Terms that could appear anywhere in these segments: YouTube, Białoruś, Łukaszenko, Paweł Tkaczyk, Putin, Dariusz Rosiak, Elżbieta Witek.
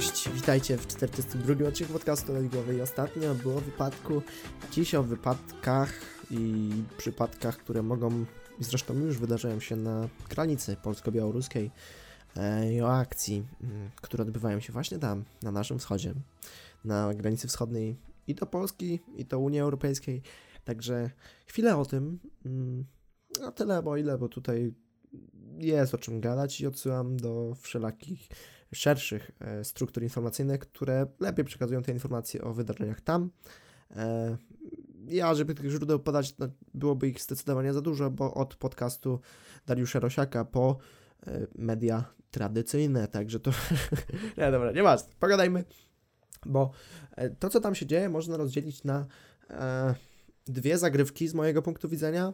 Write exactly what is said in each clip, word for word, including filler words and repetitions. Cześć, witajcie w czterdziestym drugim odcinku podcastu na głowie i ostatnio było o wypadku. Dziś o wypadkach i przypadkach, które mogą, zresztą już wydarzają się na granicy polsko-białoruskiej i o akcji, które odbywają się właśnie tam, na naszym wschodzie, na granicy wschodniej i do Polski, i do Unii Europejskiej. Także chwilę o tym, a tyle, bo ile, bo tutaj jest o czym gadać i odsyłam do wszelakich szerszych e, struktur informacyjnych, które lepiej przekazują te informacje o wydarzeniach tam. E, ja, żeby tych źródeł podać, no, byłoby ich zdecydowanie za dużo, bo od podcastu Dariusza Rosiaka po e, media tradycyjne, także to... nie, dobra, nie ważne, pogadajmy, bo e, to, co tam się dzieje, można rozdzielić na e, dwie zagrywki z mojego punktu widzenia.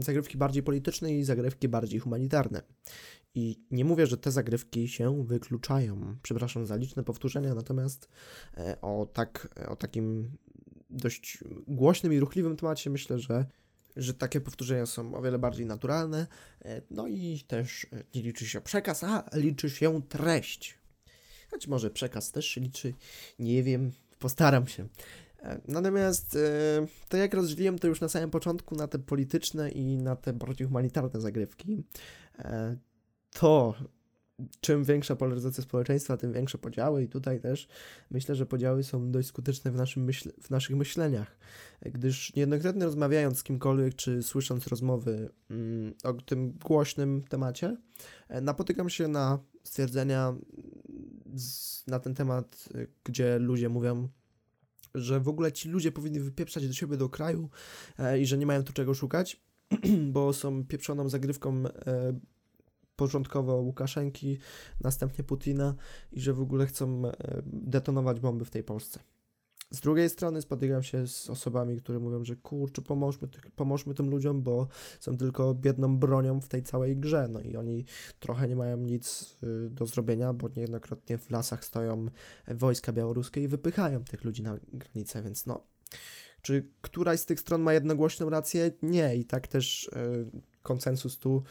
Zagrywki bardziej polityczne i zagrywki bardziej humanitarne. I nie mówię, że te zagrywki się wykluczają. Przepraszam za liczne powtórzenia, natomiast o, tak, o takim dość głośnym i ruchliwym temacie myślę, że, że takie powtórzenia są o wiele bardziej naturalne. No i też nie liczy się przekaz, a liczy się treść. Choć może przekaz też się liczy, nie wiem, postaram się. Natomiast to jak rozdzieliłem to już na samym początku na te polityczne i na te bardziej humanitarne zagrywki, to czym większa polaryzacja społeczeństwa, tym większe podziały i tutaj też myślę, że podziały są dość skuteczne w, naszym myśl- w naszych myśleniach, gdyż niejednokrotnie rozmawiając z kimkolwiek czy słysząc rozmowy mm, o tym głośnym temacie, napotykam się na stwierdzenia z, na ten temat, gdzie ludzie mówią, że w ogóle ci ludzie powinni wypieprzać do siebie do kraju e, i że nie mają tu czego szukać, bo są pieprzoną zagrywką e, początkowo Łukaszenki, następnie Putina i że w ogóle chcą e, detonować bomby w tej Polsce. Z drugiej strony spotykam się z osobami, które mówią, że kurczę, pomóżmy, ty- pomóżmy tym ludziom, bo są tylko biedną bronią w tej całej grze. No i oni trochę nie mają nic y, do zrobienia, bo niejednokrotnie w lasach stoją wojska białoruskie i wypychają tych ludzi na granicę, więc no. Czy któraś z tych stron ma jednogłośną rację? Nie i tak też y, konsensus tu,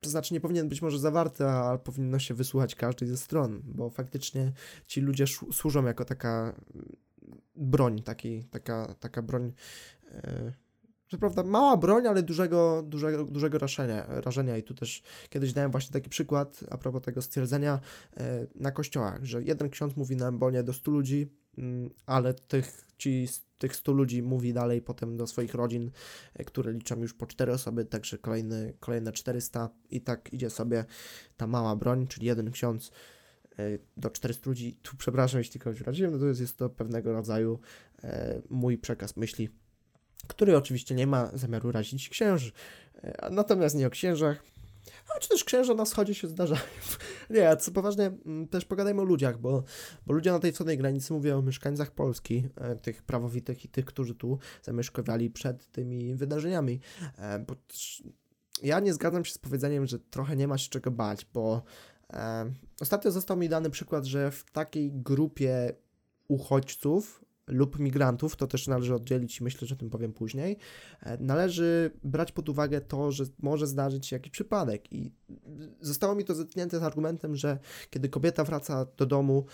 to znaczy nie powinien być może zawarty, ale powinno się wysłuchać każdej ze stron, bo faktycznie ci ludzie sz- służą jako taka... broń, taki, taka, taka broń, yy, co prawda mała broń, ale dużego, dużego, dużego rażenia, rażenia i tu też kiedyś dałem właśnie taki przykład a propos tego stwierdzenia yy, na kościołach, że jeden ksiądz mówi na ebonie do stu ludzi, yy, ale tych, ci, tych stu ludzi mówi dalej potem do swoich rodzin, yy, które liczą już po cztery osoby, także kolejny, kolejne czterysta i tak idzie sobie ta mała broń, czyli jeden ksiądz do czterystu ludzi, tu przepraszam, jeśli kogoś uraziłem, no to jest, jest to pewnego rodzaju e, mój przekaz myśli, który oczywiście nie ma zamiaru razić księży, e, natomiast nie o księżach, choć też księża na wschodzie się zdarzają. Nie, a co poważnie, m, też pogadajmy o ludziach, bo, bo ludzie na tej wschodniej granicy mówią o mieszkańcach Polski, e, tych prawowitych i tych, którzy tu zamieszkiwali przed tymi wydarzeniami, e, bo też, ja nie zgadzam się z powiedzeniem, że trochę nie ma się czego bać, bo ostatnio został mi dany przykład, że w takiej grupie uchodźców lub migrantów, to też należy oddzielić i myślę, że o tym powiem później, należy brać pod uwagę to, że może zdarzyć się jakiś przypadek i zostało mi to zetknięte z argumentem, że kiedy kobieta wraca do domu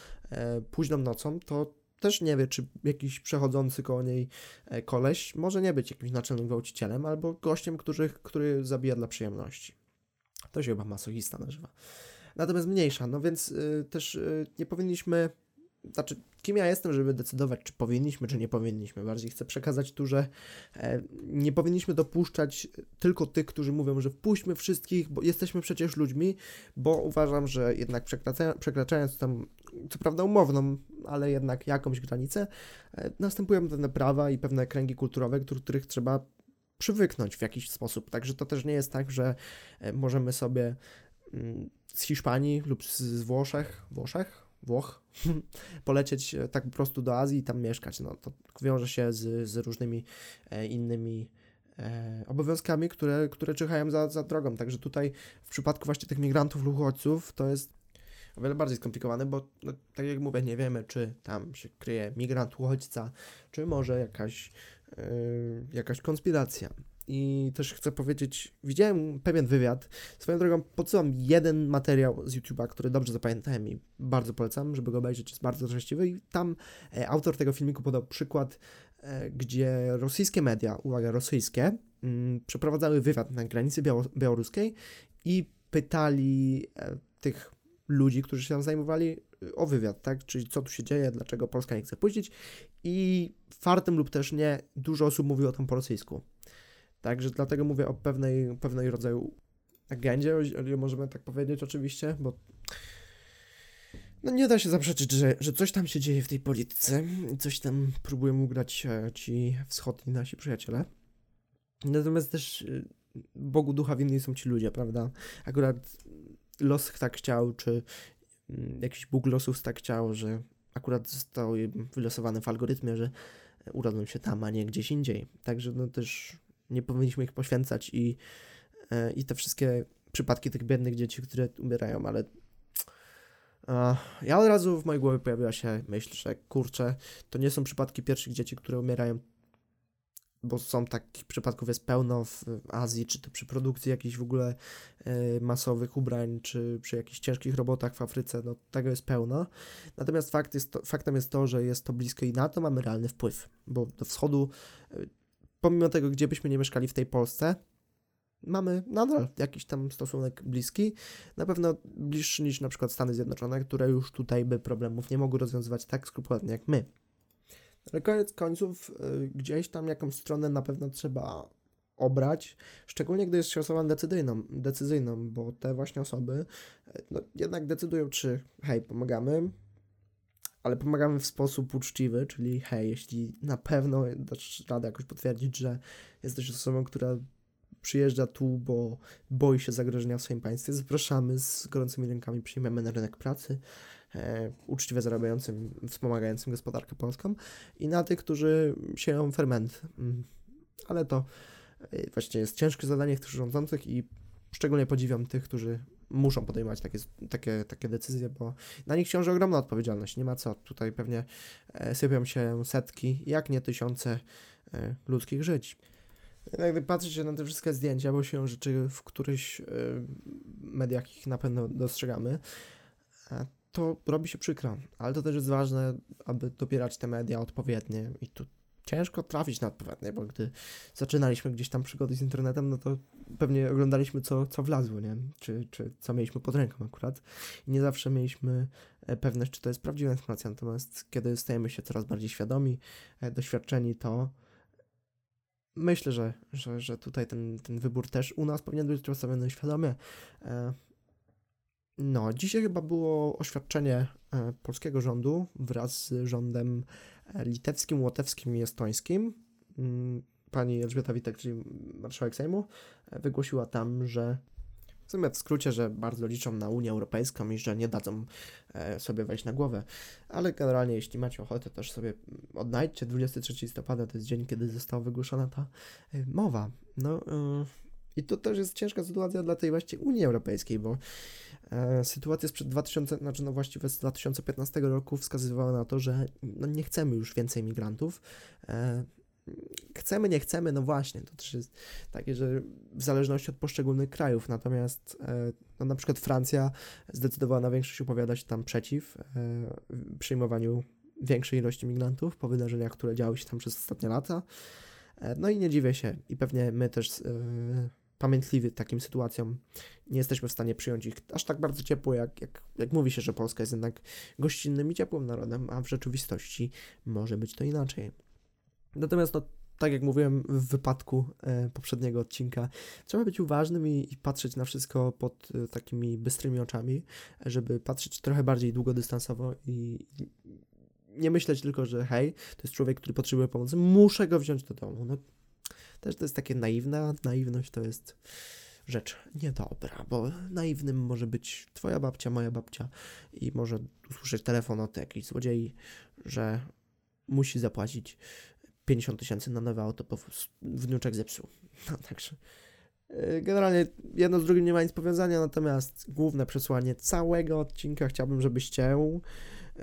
późną nocą, to też nie wie, czy jakiś przechodzący koło niej koleś może nie być jakimś naczelnym gwałcicielem albo gościem, który, który zabija dla przyjemności. To się chyba masochista nazywa. Natomiast mniejsza, no więc y, też y, nie powinniśmy, znaczy kim ja jestem, żeby decydować, czy powinniśmy, czy nie powinniśmy. Bardziej chcę przekazać tu, że y, nie powinniśmy dopuszczać tylko tych, którzy mówią, że wpuśćmy wszystkich, bo jesteśmy przecież ludźmi, bo uważam, że jednak przekracza, przekraczając tam, co prawda umowną, ale jednak jakąś granicę, y, następują pewne prawa i pewne kręgi kulturowe, których, których trzeba przywyknąć w jakiś sposób. Także to też nie jest tak, że y, możemy sobie... Y, z Hiszpanii lub z Włoszech, Włoszech? Włoch, polecieć tak po prostu do Azji i tam mieszkać. No, to wiąże się z, z różnymi e, innymi e, obowiązkami, które, które czyhają za, za drogą. Także tutaj w przypadku właśnie tych migrantów lub uchodźców to jest o wiele bardziej skomplikowane, bo no, tak jak mówię, nie wiemy, czy tam się kryje migrant, uchodźca, czy może jakaś, e, jakaś konspiracja. I też chcę powiedzieć, widziałem pewien wywiad, swoją drogą podsyłam jeden materiał z YouTube'a, który dobrze zapamiętałem i bardzo polecam, żeby go obejrzeć, jest bardzo treściwy i tam e, autor tego filmiku podał przykład, e, gdzie rosyjskie media, uwaga, rosyjskie, m, przeprowadzały wywiad na granicy biało- białoruskiej i pytali e, tych ludzi, którzy się tam zajmowali, o wywiad, tak? Czyli co tu się dzieje, dlaczego Polska nie chce puścić i fartem lub też nie, dużo osób mówiło o tym po rosyjsku. Także dlatego mówię o pewnej, pewnej rodzaju agendzie, jeżeli możemy tak powiedzieć oczywiście, bo no nie da się zaprzeczyć, że, że coś tam się dzieje w tej polityce i coś tam próbują ugrać ci wschodni nasi przyjaciele. Natomiast też Bogu ducha winni są ci ludzie, prawda? Akurat los tak chciał, czy jakiś Bóg losów tak chciał, że akurat został wylosowany w algorytmie, że urodzą się tam, a nie gdzieś indziej. Także no też nie powinniśmy ich poświęcać i, i te wszystkie przypadki tych biednych dzieci, które umierają, ale ja od razu w mojej głowie pojawiła się myśl, że kurczę, to nie są przypadki pierwszych dzieci, które umierają, bo są takich przypadków jest pełno w Azji, czy to przy produkcji jakichś w ogóle masowych ubrań, czy przy jakichś ciężkich robotach w Afryce, no tego jest pełno. Natomiast fakt jest to, faktem jest to, że jest to blisko i na to mamy realny wpływ, bo do wschodu pomimo tego, gdzie byśmy nie mieszkali w tej Polsce, mamy nadal jakiś tam stosunek bliski, na pewno bliższy niż na przykład Stany Zjednoczone, które już tutaj by problemów nie mogły rozwiązywać tak skrupulatnie jak my. Ale koniec końców y, gdzieś tam jakąś stronę na pewno trzeba obrać, szczególnie gdy jest się osobą decyzyjną, decyzyjną, bo te właśnie osoby y, no, jednak decydują, czy hej, pomagamy, ale pomagamy w sposób uczciwy, czyli hej, jeśli na pewno dasz radę jakoś potwierdzić, że jesteś osobą, która przyjeżdża tu, bo boi się zagrożenia w swoim państwie, zapraszamy z gorącymi rękami, przyjmiemy na rynek pracy, e, uczciwie zarabiającym, wspomagającym gospodarkę polską i na tych, którzy sieją ferment. Ale to e, właśnie jest ciężkie zadanie tych rządzących i szczególnie podziwiam tych, którzy muszą podejmować takie, takie, takie decyzje, bo na nich ciąży ogromna odpowiedzialność. Nie ma co, tutaj pewnie e, sypią się setki, jak nie tysiące e, ludzkich żyć. Jednak gdy patrzy się na te wszystkie zdjęcia, bo się rzeczy w którychś e, mediach ich na pewno dostrzegamy, e, to robi się przykro. Ale to też jest ważne, aby dobierać te media odpowiednie i tu ciężko trafić na odpowiednie, bo gdy zaczynaliśmy gdzieś tam przygody z internetem, no to pewnie oglądaliśmy co, co wlazło, nie? Czy, czy co mieliśmy pod ręką akurat. I nie zawsze mieliśmy pewność, czy to jest prawdziwa informacja, natomiast kiedy stajemy się coraz bardziej świadomi, doświadczeni, to myślę, że, że, że tutaj ten, ten wybór też u nas powinien być postawiony świadomie. No, dzisiaj chyba było oświadczenie polskiego rządu wraz z rządem litewskim, łotewskim i estońskim. Pani Elżbieta Witek, czyli marszałek Sejmu, wygłosiła tam, że w sumie w skrócie, że bardzo liczą na Unię Europejską i że nie dadzą sobie wejść na głowę. Ale generalnie, jeśli macie ochotę, też sobie odnajdźcie. dwudziestego trzeciego listopada to jest dzień, kiedy została wygłoszona ta mowa. No yy... I to też jest ciężka sytuacja dla tej właśnie Unii Europejskiej, bo e, sytuacja sprzed dwa tysiące, znaczy no właściwie z dwa tysiące piętnastego roku wskazywała na to, że no nie chcemy już więcej migrantów. E, chcemy, nie chcemy, no właśnie, to też jest takie, że w zależności od poszczególnych krajów, natomiast e, no na przykład Francja zdecydowała na większość opowiadać tam przeciw e, przyjmowaniu większej ilości migrantów po wydarzeniach, które działy się tam przez ostatnie lata. E, no i nie dziwię się i pewnie my też e, pamiętliwy takim sytuacjom, nie jesteśmy w stanie przyjąć ich aż tak bardzo ciepło, jak, jak, jak mówi się, że Polska jest jednak gościnnym i ciepłym narodem, a w rzeczywistości może być to inaczej. Natomiast no, tak jak mówiłem w wypadku e, poprzedniego odcinka, trzeba być uważnym i, i patrzeć na wszystko pod e, takimi bystrymi oczami, żeby patrzeć trochę bardziej długodystansowo i, i nie myśleć tylko, że hej, to jest człowiek, który potrzebuje pomocy, muszę go wziąć do domu. No, też to jest takie naiwne, naiwność to jest rzecz niedobra, bo naiwnym może być twoja babcia, moja babcia i może usłyszeć telefon od jakiejś złodziei, że musi zapłacić pięćdziesiąt tysięcy na nowe auto, bo wnuczek zepsuł. No także generalnie jedno z drugim nie ma nic powiązania, natomiast główne przesłanie całego odcinka chciałbym, żebyście yy,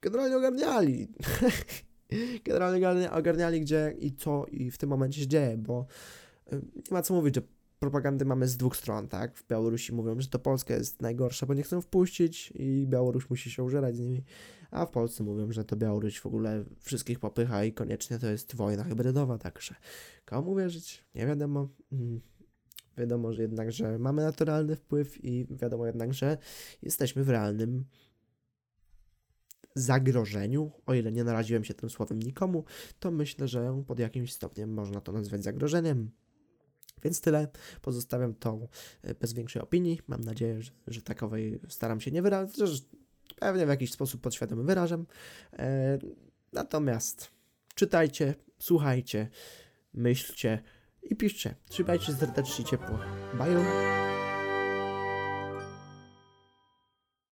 generalnie ogarniali. generalnie ogarniali gdzie i co i w tym momencie się dzieje, bo nie ma co mówić, że propagandy mamy z dwóch stron, tak? W Białorusi mówią, że to Polska jest najgorsza, bo nie chcą wpuścić i Białoruś musi się użerać z nimi, a w Polsce mówią, że to Białoruś w ogóle wszystkich popycha i koniecznie to jest wojna hybrydowa, także komu wierzyć? Nie wiadomo. Mm. Wiadomo, że jednak, że mamy naturalny wpływ i wiadomo jednak, że jesteśmy w realnym zagrożeniu. O ile nie naraziłem się tym słowem nikomu, to myślę, że pod jakimś stopniem można to nazwać zagrożeniem. Więc tyle. Pozostawiam to bez większej opinii. Mam nadzieję, że, że takowej staram się nie wyrazić, że pewnie w jakiś sposób podświadomy wyrażam. E, natomiast czytajcie, słuchajcie, myślcie i piszcie. Trzymajcie serdecznie ciepło. Bye!